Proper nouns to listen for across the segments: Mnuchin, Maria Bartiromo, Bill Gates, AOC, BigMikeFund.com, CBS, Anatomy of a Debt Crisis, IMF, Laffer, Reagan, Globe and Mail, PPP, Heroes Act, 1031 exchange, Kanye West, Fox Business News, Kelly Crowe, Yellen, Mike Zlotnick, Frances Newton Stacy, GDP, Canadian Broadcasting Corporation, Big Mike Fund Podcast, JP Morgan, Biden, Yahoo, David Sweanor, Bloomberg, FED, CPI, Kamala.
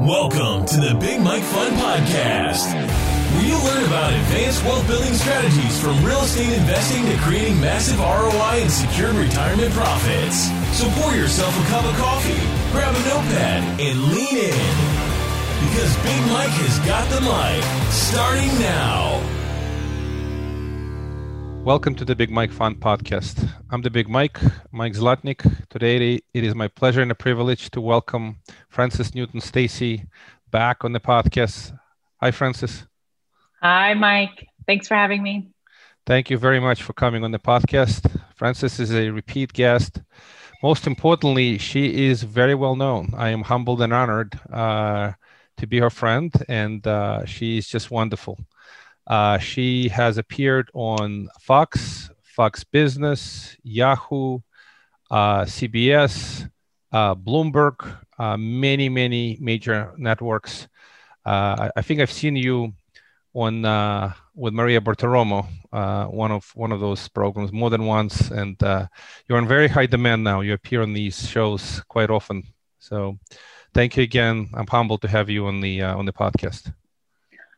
Welcome to the Big Mike Fund Podcast, where you learn about advanced wealth-building strategies from real estate investing to creating massive ROI and secure retirement profits. So pour yourself a cup of coffee, grab a notepad, and lean in, because Big Mike has got the mic, starting now. Welcome to the Big Mike Fund Podcast. I'm the Big Mike, Mike Zlotnick. Today, it is my pleasure and a privilege to welcome Frances Newton Stacy back on the podcast. Hi, Frances. Hi, Mike. Thanks for having me. Thank you very much for coming on the podcast. Frances is a repeat guest. Most importantly, she is very well known. I am humbled and honored to be her friend, and she is just wonderful. She has appeared on Fox, Fox Business, Yahoo, CBS, Bloomberg, many major networks. I think I've seen you on with Maria Bartiromo, one of those programs more than once, and you're in very high demand now. You appear on these shows quite often. So, thank you again. I'm humbled to have you on the podcast.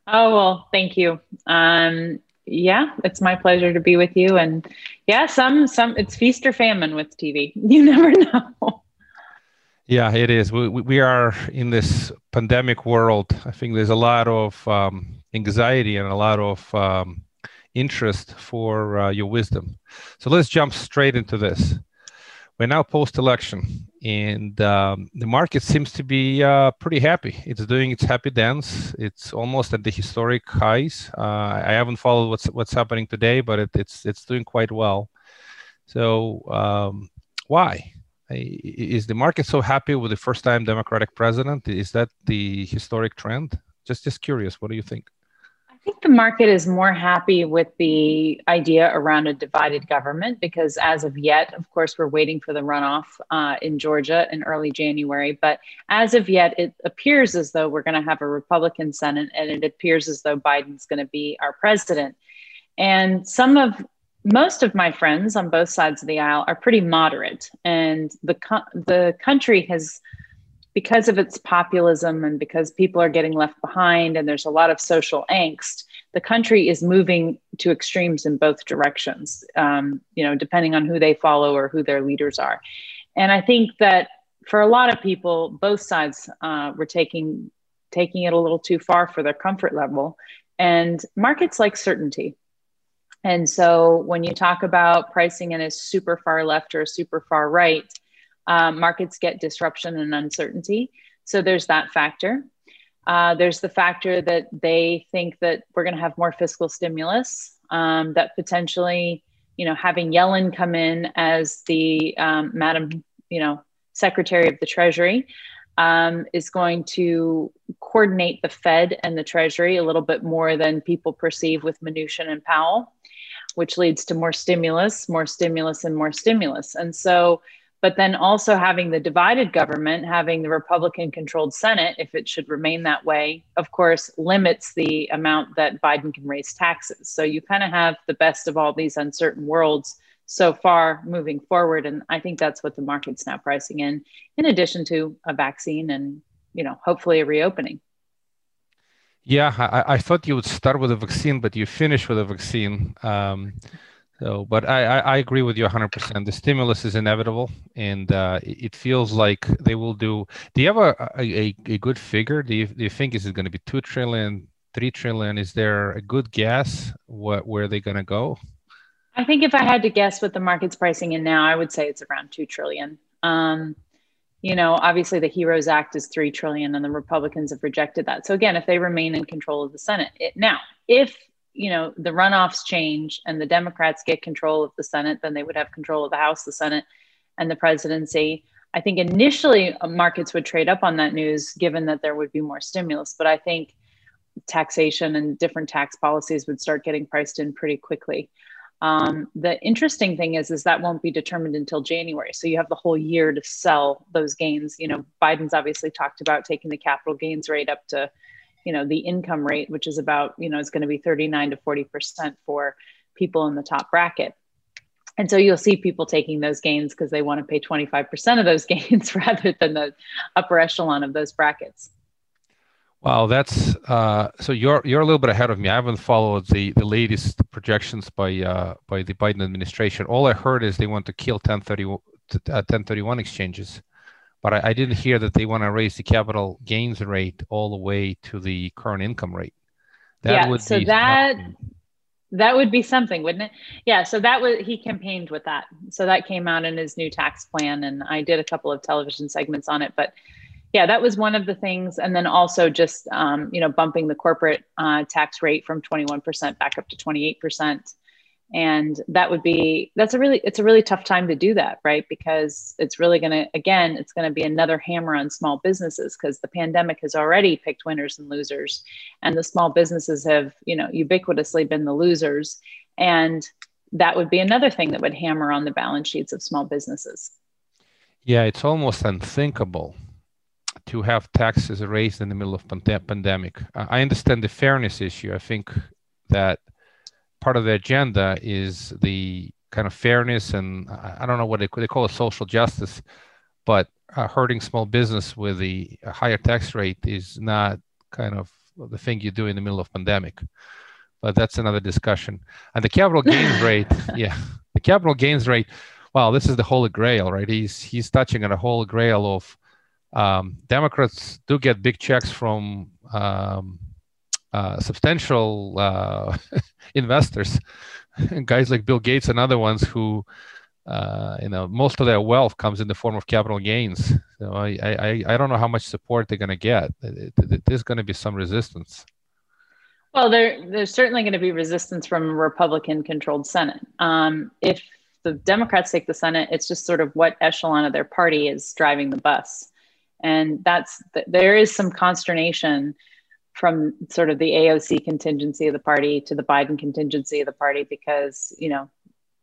Oh, well, thank you. It's my pleasure to be with you. And yeah, some it's feast or famine with TV. You never know. Yeah, it is. We are in this pandemic world. I think there's a lot of anxiety and a lot of interest for your wisdom. So let's jump straight into this. We're now post-election, and the market seems to be pretty happy. It's doing its happy dance. It's almost at the historic highs. I haven't followed what's happening today, but it's doing quite well. So why? Is the market so happy with the first-time Democratic president? Is that the historic trend? Just curious. What do you think? I think the market is more happy with the idea around a divided government because as of yet, of course, we're waiting for the runoff in Georgia in early January. But as of yet, it appears as though we're going to have a Republican Senate, and it appears as though Biden's going to be our president. And most of my friends on both sides of the aisle are pretty moderate, and the country has, because of its populism and because people are getting left behind and there's a lot of social angst, the country is moving to extremes in both directions, depending on who they follow or who their leaders are. And I think that for a lot of people, both sides were taking it a little too far for their comfort level. And markets like certainty. And so when you talk about pricing in a super far left or a super far right, markets get disruption and uncertainty. So there's that factor. There's the factor that they think that we're going to have more fiscal stimulus, that potentially, having Yellen come in as the Secretary of the Treasury is going to coordinate the Fed and the Treasury a little bit more than people perceive with Mnuchin and Powell, which leads to more stimulus. And so, but then also having the divided government, having the Republican-controlled Senate, if it should remain that way, of course, limits the amount that Biden can raise taxes. So you kind of have the best of all these uncertain worlds so far moving forward. And I think that's what the market's now pricing in addition to a vaccine and, hopefully a reopening. Yeah, I thought you would start with a vaccine, but you finish with a vaccine. So, but I agree with you 100%. The stimulus is inevitable, and it feels like they will do. Do you have a good figure? Do you think is it going to be 2 trillion, 3 trillion? Is there a good guess where they're going to go? I think if I had to guess what the market's pricing in now, I would say it's around 2 trillion. Obviously the Heroes Act is 3 trillion, and the Republicans have rejected that. So again, if they remain in control of the Senate, if the runoffs change and the Democrats get control of the Senate, then they would have control of the House, the Senate, and the presidency. I think initially markets would trade up on that news, given that there would be more stimulus. But I think taxation and different tax policies would start getting priced in pretty quickly. The interesting thing is that won't be determined until January. So you have the whole year to sell those gains. Biden's obviously talked about taking the capital gains rate up to the income rate, which is about, it's going to be 39 to 40% for people in the top bracket. And so you'll see people taking those gains because they want to pay 25% of those gains rather than the upper echelon of those brackets. Wow, that's so you're a little bit ahead of me. I haven't followed the latest projections by the Biden administration. All I heard is they want to kill 1031 exchanges, but I didn't hear that they want to raise the capital gains rate all the way to the current income rate. That would be something, wouldn't it? Yeah. So he campaigned with that. So that came out in his new tax plan, and I did a couple of television segments on it. But yeah, that was one of the things. And then also just bumping the corporate tax rate from 21% back up to 28%, and it's a really tough time to do that, right? Because it's going to be another hammer on small businesses, because the pandemic has already picked winners and losers, and the small businesses have ubiquitously been the losers, and that would be another thing that would hammer on the balance sheets of small businesses. Yeah, it's almost unthinkable to have taxes raised in the middle of pandemic. I understand the fairness issue. I think that part of the agenda is the kind of fairness, and I don't know what they call it, social justice, but hurting small business with a higher tax rate is not kind of the thing you do in the middle of pandemic. But that's another discussion. And the capital gains rate, wow, this is the holy grail, right? He's touching on a holy grail of Democrats do get big checks from substantial investors, guys like Bill Gates and other ones who, most of their wealth comes in the form of capital gains. So I don't know how much support they're going to get. There's going to be some resistance. Well, there's certainly going to be resistance from a Republican-controlled Senate. If the Democrats take the Senate, it's just sort of what echelon of their party is driving the bus. And there is some consternation from sort of the AOC contingency of the party to the Biden contingency of the party, because,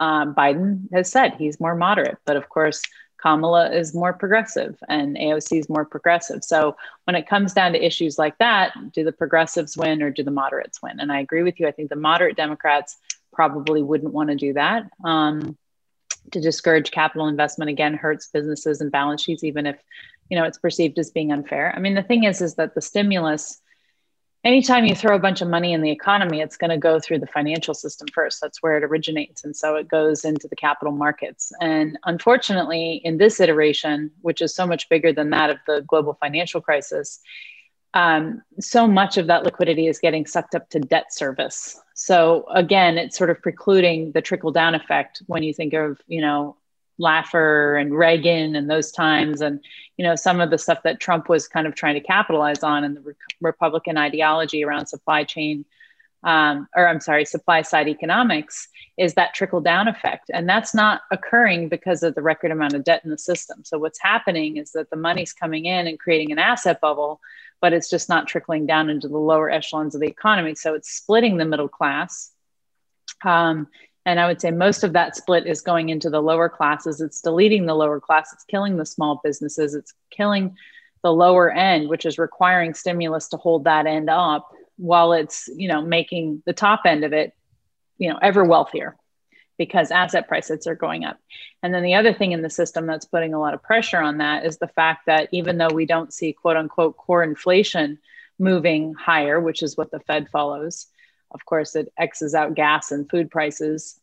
Biden has said he's more moderate, but of course, Kamala is more progressive and AOC is more progressive. So when it comes down to issues like that, do the progressives win or do the moderates win? And I agree with you. I think the moderate Democrats probably wouldn't want to do that. To discourage capital investment, again, hurts businesses and balance sheets, even if, it's perceived as being unfair. I mean, the thing is that the stimulus, anytime you throw a bunch of money in the economy, it's going to go through the financial system first. That's where it originates. And so it goes into the capital markets. And unfortunately, in this iteration, which is so much bigger than that of the global financial crisis, so much of that liquidity is getting sucked up to debt service. So again, it's sort of precluding the trickle down effect when you think of, Laffer and Reagan and those times, and, some of the stuff that Trump was kind of trying to capitalize on, and the Republican ideology around supply side economics, is that trickle down effect. And that's not occurring because of the record amount of debt in the system. So what's happening is that the money's coming in and creating an asset bubble, but it's just not trickling down into the lower echelons of the economy. So it's splitting the middle class. And I would say most of that split is going into the lower classes. It's deleting the lower class. It's killing the small businesses. It's killing the lower end, which is requiring stimulus to hold that end up, while it's, making the top end of it, ever wealthier, because asset prices are going up. And then the other thing in the system that's putting a lot of pressure on that is the fact that even though we don't see quote unquote core inflation moving higher, which is what the Fed follows, of course, it X's out gas and food prices.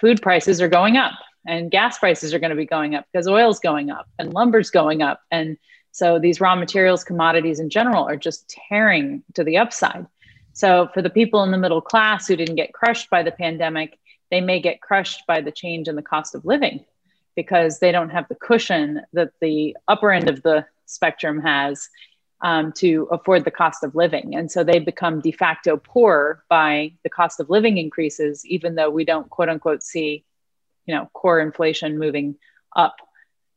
Food prices are going up, and gas prices are going to be going up because oil's going up and lumber's going up. And so these raw materials, commodities in general, are just tearing to the upside. So for the people in the middle class who didn't get crushed by the pandemic, they may get crushed by the change in the cost of living, because they don't have the cushion that the upper end of the spectrum has to afford the cost of living. And so they become de facto poor by the cost of living increases, even though we don't quote unquote see, core inflation moving up.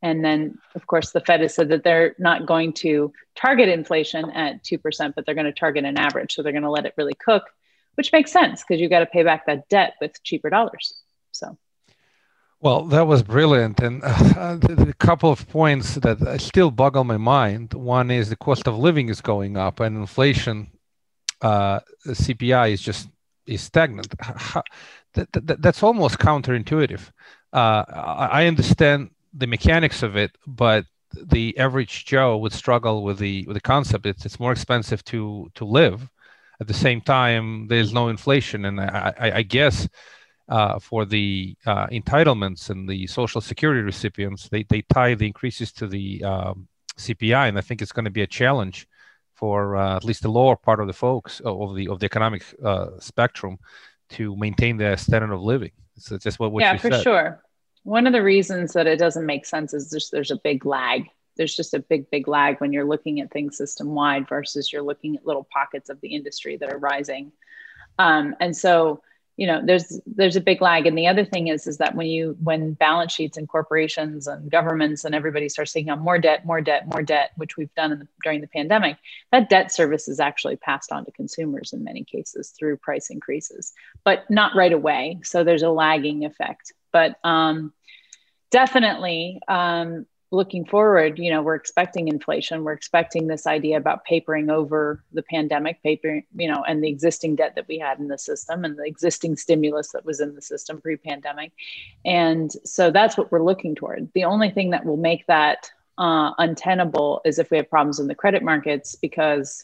And then of course, the Fed has said that they're not going to target inflation at 2%, but they're going to target an average. So they're going to let it really cook, which makes sense because you've got to pay back that debt with cheaper dollars. So. Well, that was brilliant. And the couple of points that still boggle my mind. One is the cost of living is going up, and inflation, CPI, is stagnant. That's almost counterintuitive. I understand the mechanics of it, but the average Joe would struggle with the concept. It's more expensive to live. At the same time, there's no inflation, and I guess for the entitlements and the Social Security recipients, they tie the increases to the CPI, and I think it's going to be a challenge for at least the lower part of the folks of the economic spectrum to maintain their standard of living. So just what you said. Yeah, for sure. One of the reasons that it doesn't make sense is there's a big lag. There's just a big lag when you're looking at things system-wide versus you're looking at little pockets of the industry that are rising. And so, you know, there's a big lag. And the other thing is that when balance sheets and corporations and governments and everybody starts taking on more debt, which we've done during the pandemic, that debt service is actually passed on to consumers in many cases through price increases, but not right away. So there's a lagging effect. But definitely looking forward, you know, we're expecting inflation. We're expecting this idea about papering over the pandemic, and the existing debt that we had in the system and the existing stimulus that was in the system pre-pandemic. And so that's what we're looking toward. The only thing that will make that untenable is if we have problems in the credit markets, because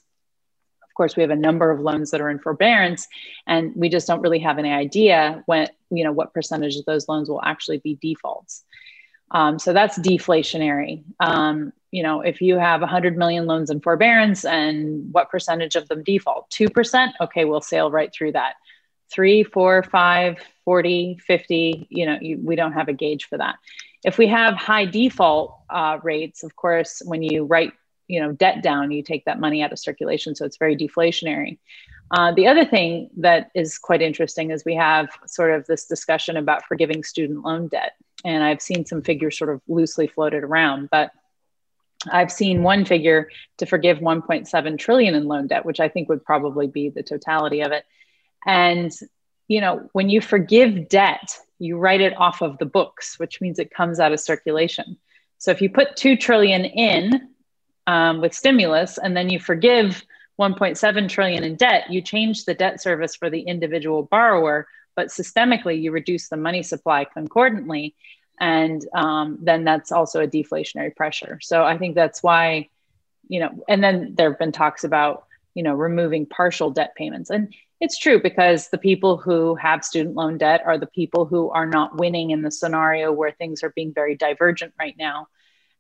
of course, we have a number of loans that are in forbearance, and we just don't really have any idea what percentage of those loans will actually be defaults. So that's deflationary. If you have 100 million loans in forbearance, and what percentage of them default? 2%? Okay, we'll sail right through that. 3, 4, 5, 40, 50, we don't have a gauge for that. If we have high default rates, of course, when you write debt down, you take that money out of circulation. So it's very deflationary. The other thing that is quite interesting is we have sort of this discussion about forgiving student loan debt. And I've seen some figures sort of loosely floated around, but I've seen one figure to forgive $1.7 trillion in loan debt, which I think would probably be the totality of it. And, when you forgive debt, you write it off of the books, which means it comes out of circulation. So if you put $2 trillion in, with stimulus, and then you forgive 1.7 trillion in debt, you change the debt service for the individual borrower, but systemically you reduce the money supply concordantly. And then that's also a deflationary pressure. So I think that's why, and then there've been talks about, removing partial debt payments. And it's true, because the people who have student loan debt are the people who are not winning in the scenario where things are being very divergent right now.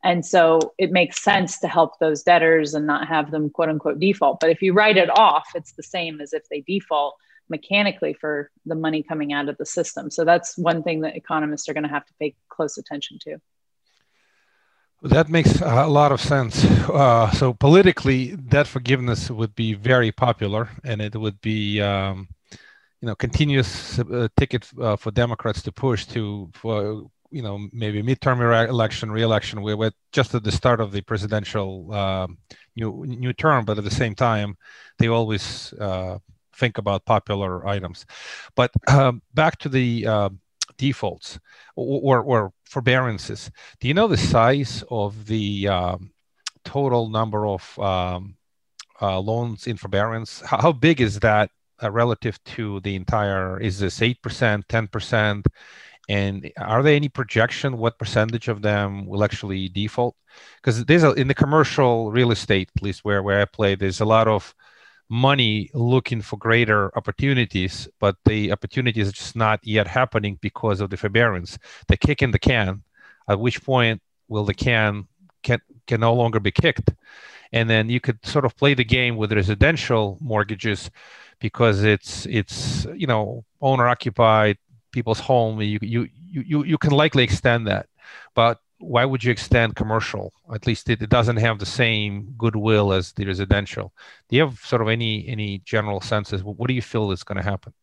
And so it makes sense to help those debtors and not have them, quote unquote, default. But if you write it off, it's the same as if they default mechanically for the money coming out of the system. So that's one thing that economists are going to have to pay close attention to. That makes a lot of sense. So politically, debt forgiveness would be very popular, and it would be continuous ticket for Democrats to push maybe midterm election, re-election. We're just at the start of the presidential new term, but at the same time, they always think about popular items. But back to the defaults or forbearances. Do you know the size of the total number of loans in forbearance? How big is that relative to the entire? Is this 8%, 10%? And are there any projection what percentage of them will actually default? Because there's in the commercial real estate, at least where I play, there's a lot of money looking for greater opportunities, but the opportunities are just not yet happening because of the forbearance. They're kicking the can. At which point will the can no longer be kicked? And then you could sort of play the game with residential mortgages, because it's owner occupied. People's home, you can likely extend that, but why would you extend commercial? At least it doesn't have the same goodwill as the residential. Do you have sort of any general senses? What do you feel is going to happen?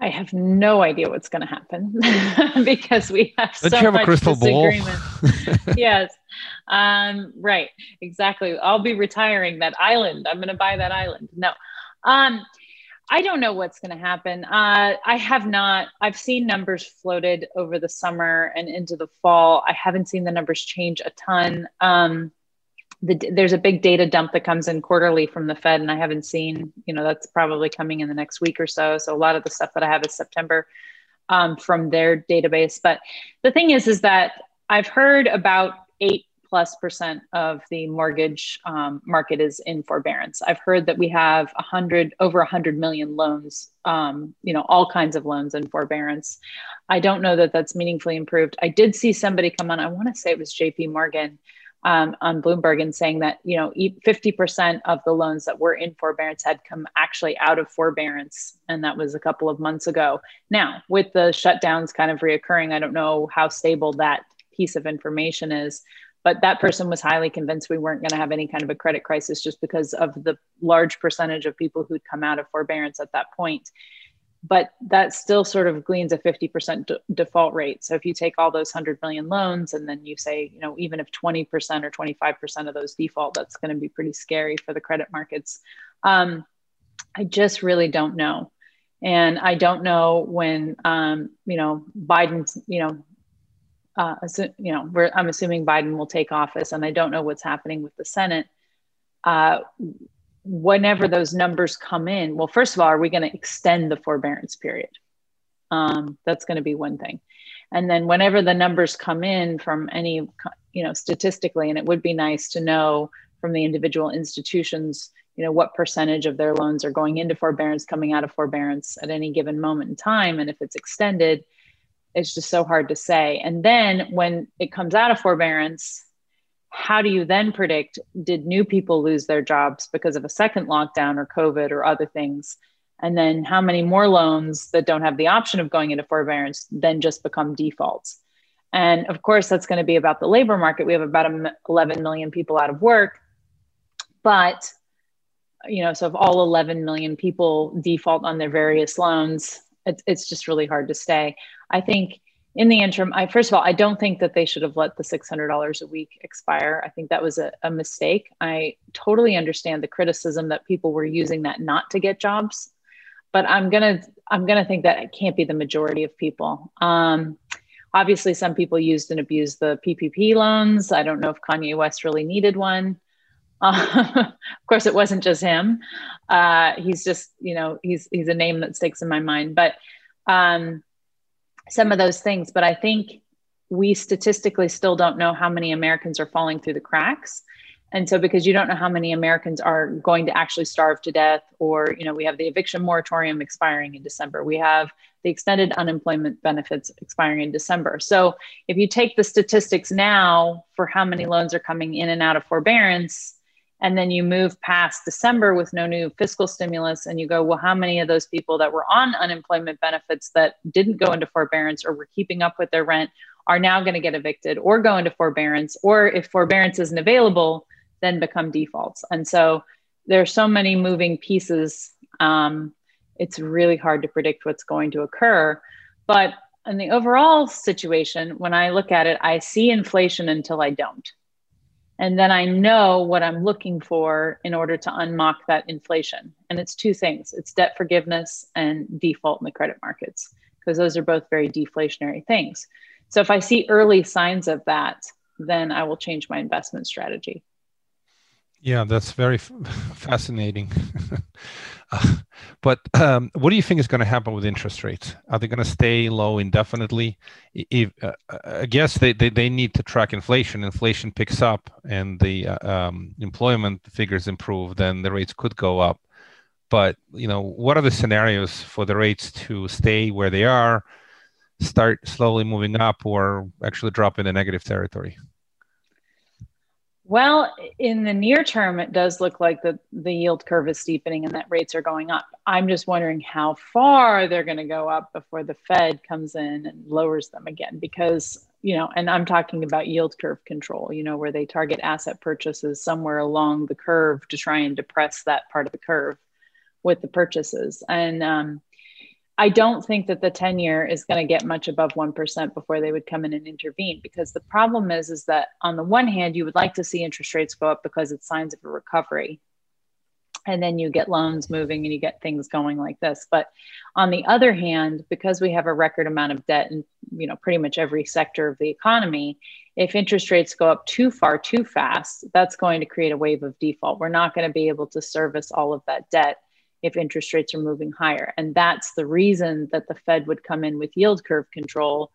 I have no idea what's going to happen because we have so much disagreement. Yes, right, exactly. I'll be retiring that island. I'm going to buy that island. No. I don't know what's going to happen. I've seen numbers floated over the summer and into the fall. I haven't seen the numbers change a ton. There's a big data dump that comes in quarterly from the Fed, and I haven't seen, that's probably coming in the next week or so. So a lot of the stuff that I have is September from their database. But the thing is that I've heard about 8+% of the mortgage market is in forbearance. I've heard that we have over 100 million loans, all kinds of loans in forbearance. I don't know that that's meaningfully improved. I did see somebody come on, I want to say it was JP Morgan on Bloomberg, and saying that, 50% of the loans that were in forbearance had come actually out of forbearance. And that was a couple of months ago. Now, with the shutdowns kind of reoccurring, I don't know how stable that piece of information is. But that person was highly convinced we weren't going to have any kind of a credit crisis just because of the large percentage of people who'd come out of forbearance at that point. But that still sort of gleans a 50% default rate. So if you take all those 100 million loans and then you say, even if 20% or 25% of those default, that's going to be pretty scary for the credit markets. I just really don't know. And I don't know when, Biden's, I'm assuming Biden will take office, and I don't know what's happening with the Senate. Whenever those numbers come in, well, first of all, are we going to extend the forbearance period? That's going to be one thing. And then whenever the numbers come in from any, statistically, and it would be nice to know from the individual institutions, what percentage of their loans are going into forbearance, coming out of forbearance at any given moment in time, and if it's extended. It's just so hard to say. And then when it comes out of forbearance, how do you then predict, did new people lose their jobs because of a second lockdown or COVID or other things? And then how many more loans that don't have the option of going into forbearance then just become defaults? And of course, that's going to be about the labor market. We have about 11 million people out of work. But, so if all 11 million people default on their various loans, it's just really hard to say. I think in the interim, I don't think that they should have let the $600 a week expire. I think that was a mistake. I totally understand the criticism that people were using that not to get jobs, but I'm gonna think that it can't be the majority of people. Obviously, some people used and abused the PPP loans. I don't know if Kanye West really needed one. Of course, it wasn't just him. He's just, he's a name that sticks in my mind, but some of those things. But I think we statistically still don't know how many Americans are falling through the cracks. And so because you don't know how many Americans are going to actually starve to death, or, we have the eviction moratorium expiring in December. We have the extended unemployment benefits expiring in December. So if you take the statistics now for how many loans are coming in and out of forbearance, and then you move past December with no new fiscal stimulus, and you go, well, how many of those people that were on unemployment benefits that didn't go into forbearance or were keeping up with their rent are now going to get evicted or go into forbearance, or if forbearance isn't available, then become defaults. And so there are so many moving pieces. It's really hard to predict what's going to occur. But in the overall situation, when I look at it, I see inflation until I don't. And then I know what I'm looking for in order to unmock that inflation. And it's two things. It's debt forgiveness and default in the credit markets, because those are both very deflationary things. So if I see early signs of that, then I will change my investment strategy. Yeah, that's very fascinating. But what do you think is going to happen with interest rates? Are they going to stay low indefinitely? I guess they need to track inflation. Inflation picks up and the employment figures improve, then the rates could go up. But, what are the scenarios for the rates to stay where they are, start slowly moving up, or actually drop into negative territory? Well, in the near term, it does look like the yield curve is steepening and that rates are going up. I'm just wondering how far they're going to go up before the Fed comes in and lowers them again, because, and I'm talking about yield curve control, where they target asset purchases somewhere along the curve to try and depress that part of the curve with the purchases. And I don't think that the 10-year is going to get much above 1% before they would come in and intervene, because the problem is that on the one hand, you would like to see interest rates go up because it's signs of a recovery. And then you get loans moving and you get things going like this. But on the other hand, because we have a record amount of debt in pretty much every sector of the economy, if interest rates go up too far, too fast, that's going to create a wave of default. We're not going to be able to service all of that debt if interest rates are moving higher. And that's the reason that the Fed would come in with yield curve control,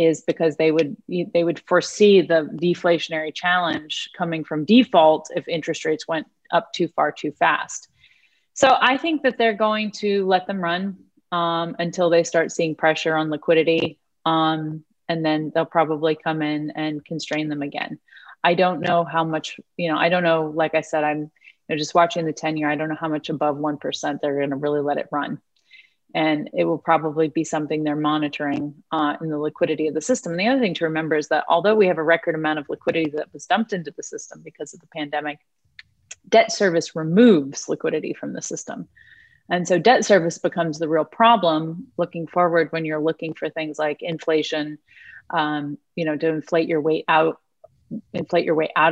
is because they would foresee the deflationary challenge coming from default if interest rates went up too far too fast. So I think that they're going to let them run until they start seeing pressure on liquidity. And then they'll probably come in and constrain them again. I don't know how much, I don't know, like I said, I'm just watching the 10-year. I don't know how much above 1% they're going to really let it run. And it will probably be something they're monitoring in the liquidity of the system. And the other thing to remember is that although we have a record amount of liquidity that was dumped into the system because of the pandemic, debt service removes liquidity from the system. And so debt service becomes the real problem looking forward when you're looking for things like inflation, to inflate your way out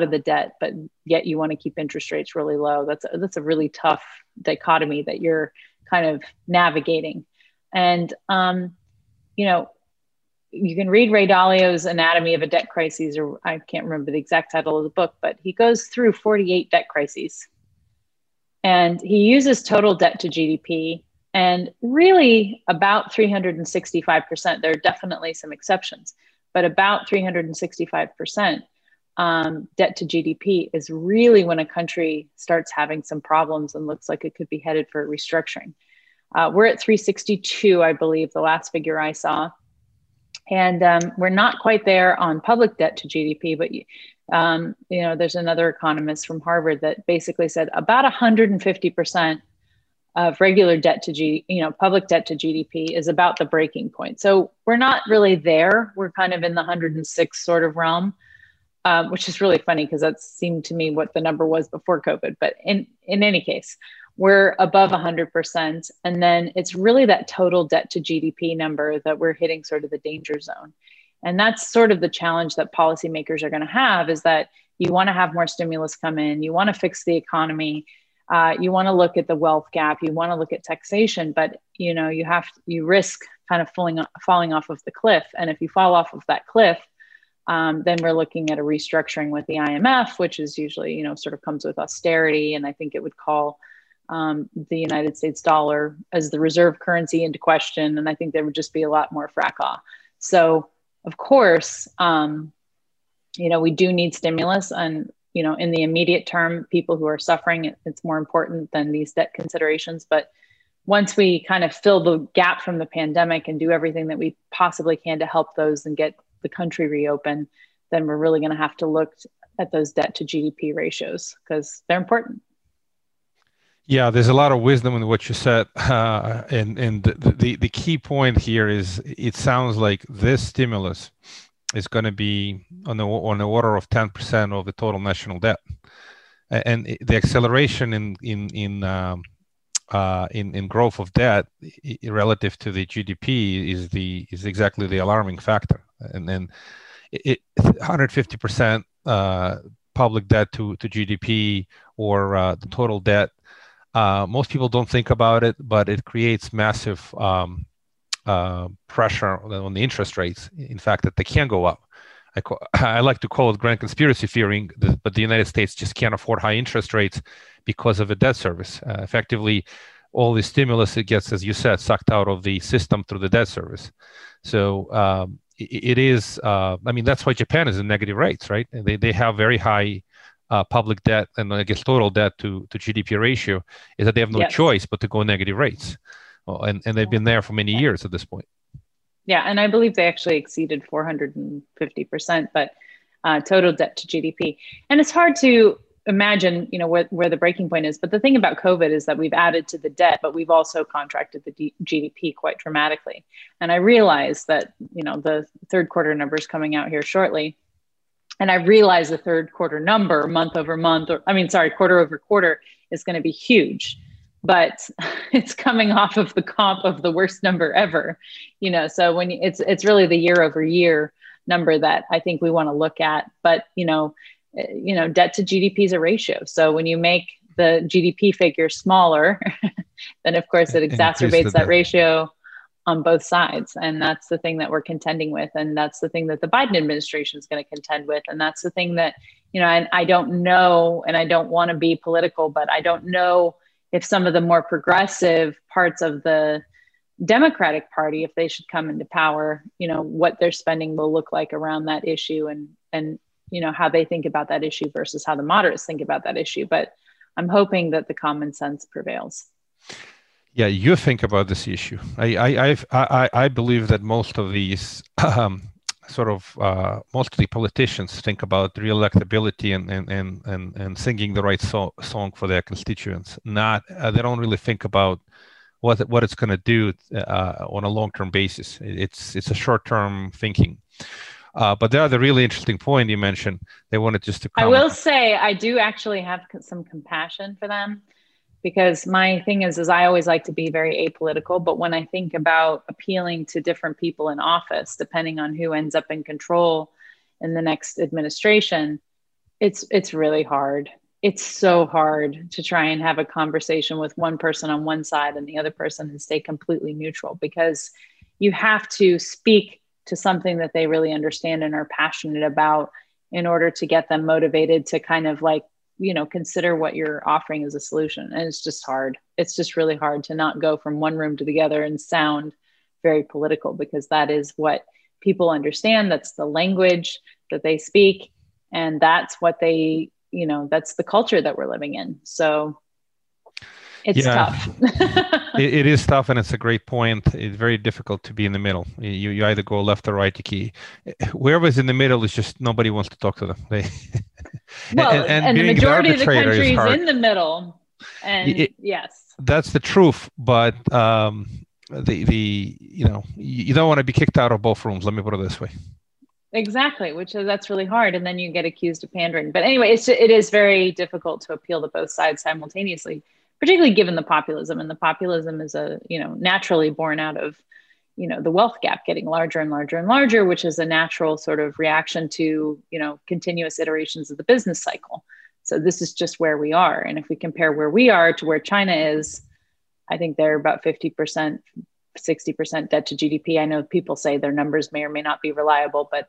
of the debt, but yet you want to keep interest rates really low. That's a really tough dichotomy that you're kind of navigating. And, you can read Ray Dalio's Anatomy of a Debt Crisis, or I can't remember the exact title of the book, but he goes through 48 debt crises. And he uses total debt to GDP, and really about 365%. There are definitely some exceptions, but about 365% debt to GDP is really when a country starts having some problems and looks like it could be headed for restructuring. We're at 362, I believe, the last figure I saw. And we're not quite there on public debt to GDP, but there's another economist from Harvard that basically said about 150% of regular debt to public debt to GDP is about the breaking point. So we're not really there. We're kind of in the 106 sort of realm, which is really funny because that seemed to me what the number was before COVID. But in any case, we're above 100%. And then it's really that total debt to GDP number that we're hitting sort of the danger zone. And that's sort of the challenge that policymakers are going to have, is that you want to have more stimulus come in, you want to fix the economy, you want to look at the wealth gap, you want to look at taxation, but you risk kind of falling off of the cliff. And if you fall off of that cliff, then we're looking at a restructuring with the IMF, which is usually sort of comes with austerity, and I think it would call the United States dollar as the reserve currency into question, and I think there would just be a lot more fracas. So. Of course, we do need stimulus, and, in the immediate term, people who are suffering, it's more important than these debt considerations. But once we kind of fill the gap from the pandemic and do everything that we possibly can to help those and get the country reopened, then we're really going to have to look at those debt to GDP ratios because they're important. Yeah, there's a lot of wisdom in what you said, and the key point here is it sounds like this stimulus is going to be on the order of 10% of the total national debt, and the acceleration in growth of debt relative to the GDP is exactly the alarming factor, and then 150% public debt to GDP or the total debt. Most people don't think about it, but it creates massive pressure on the interest rates. In fact, that they can go up. I like to call it grand conspiracy theory, but the United States just can't afford high interest rates because of a debt service. Effectively, all the stimulus it gets, as you said, sucked out of the system through the debt service. So it is. That's why Japan is in negative rates, right? They have very high. Public debt and I guess total debt to GDP ratio is that they have no choice but to go negative rates, and they've been there for many years at this point. Yeah, and I believe they actually exceeded 450%, but total debt to GDP. And it's hard to imagine, where the breaking point is. But the thing about COVID is that we've added to the debt, but we've also contracted the GDP quite dramatically. And I realize that the third quarter numbers coming out here shortly. And I realize the third quarter number, month over month, quarter over quarter, is going to be huge, but it's coming off of the comp of the worst number ever, So it's really the year over year number that I think we want to look at. But debt to GDP is a ratio. So when you make the GDP figure smaller, then of course it exacerbates that ratio. On both sides. And that's the thing that we're contending with. And that's the thing that the Biden administration is going to contend with. And that's the thing that, I don't know, and I don't want to be political, but I don't know if some of the more progressive parts of the Democratic Party, if they should come into power, you know, what their spending will look like around that issue, and you know, how they think about that issue versus how the moderates think about that issue. But I'm hoping that the common sense prevails. Yeah, you think about this issue. I believe that most of these mostly politicians think about reelectability and singing the right song for their constituents. They don't really think about what it's going to do on a long-term basis. It's a short-term thinking. But the other really interesting point you mentioned, they wanted just to comment. I will say I do actually have some compassion for them, because my thing is I always like to be very apolitical. But when I think about appealing to different people in office, depending on who ends up in control in the next administration, it's really hard. It's so hard to try and have a conversation with one person on one side and the other person and stay completely neutral, because you have to speak to something that they really understand and are passionate about in order to get them motivated to kind of like, you know, consider what you're offering as a solution. And it's just hard. It's just really hard to not go from one room to the other and sound very political, because that is what people understand. That's the language that they speak. And that's what they, you know, that's the culture that we're living in. So it's tough. It is tough, and it's a great point. It's very difficult to be in the middle. You either go left or right. Whoever's in the middle is just nobody wants to talk to them. And the majority of the country is in the middle. Yes, that's the truth. But you don't want to be kicked out of both rooms. Let me put it this way. Exactly, that's really hard, and then you get accused of pandering. But anyway, it is very difficult to appeal to both sides simultaneously, particularly given the populism. And the populism is naturally born out of, the wealth gap getting larger and larger and larger, which is a natural sort of reaction to, continuous iterations of the business cycle. So this is just where we are, and if we compare where we are to where China is, I think they're about 50%, 60% debt to GDP. I know people say their numbers may or may not be reliable, but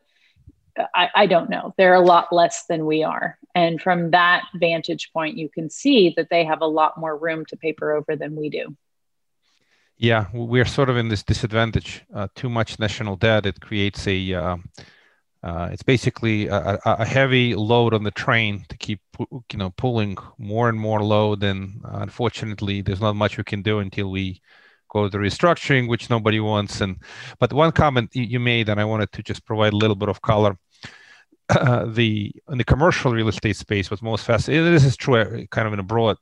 I don't know. They're a lot less than we are. And from that vantage point, you can see that they have a lot more room to paper over than we do. Yeah, we're sort of in this disadvantage. Too much national debt, it creates it's basically a heavy load on the train to keep, pulling more and more load. And unfortunately, there's not much we can do until we go to the restructuring, which nobody wants. But one comment you made, and I wanted to just provide a little bit of color. In the commercial real estate space was most fascinating. This is true kind of in a broad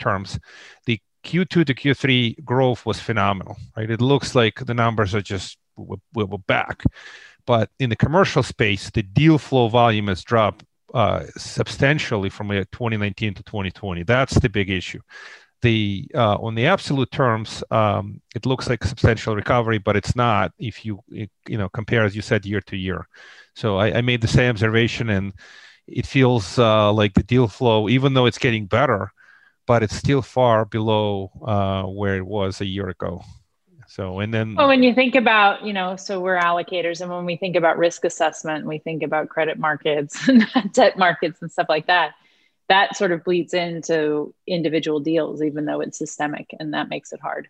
terms. The Q2 to Q3 growth was phenomenal, right? It looks like the numbers are just, we're back. But in the commercial space, the deal flow volume has dropped substantially from 2019 to 2020. That's the big issue. On the absolute terms, it looks like substantial recovery, but it's not if you compare, as you said, year to year. So I made the same observation, and it feels like the deal flow, even though it's getting better, but it's still far below where it was a year ago. So, and then when you think about, so we're allocators, and when we think about risk assessment, we think about credit markets and debt markets and stuff like that. That sort of bleeds into individual deals, even though it's systemic, and that makes it hard.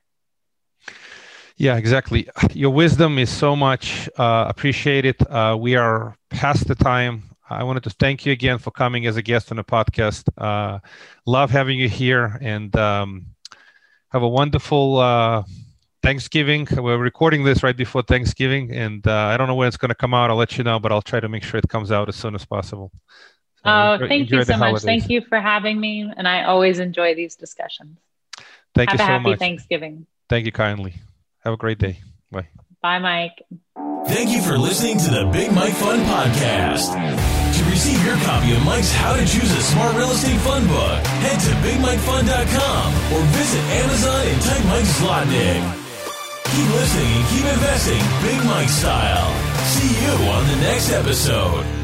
Yeah, exactly. Your wisdom is so much appreciated. We are past the time. I wanted to thank you again for coming as a guest on the podcast. Love having you here, and have a wonderful Thanksgiving. We're recording this right before Thanksgiving, and I don't know when it's going to come out. I'll let you know, but I'll try to make sure it comes out as soon as possible. Thank you so much. Thank you for having me. And I always enjoy these discussions. Thank you so much. Have a happy Thanksgiving. Thank you kindly. Have a great day. Bye. Bye, Mike. Thank you for listening to the Big Mike Fund Podcast. To receive your copy of Mike's How to Choose a Smart Real Estate Fund book, head to BigMikeFund.com or visit Amazon and type Mike Zlotnick. Keep listening and keep investing Big Mike style. See you on the next episode.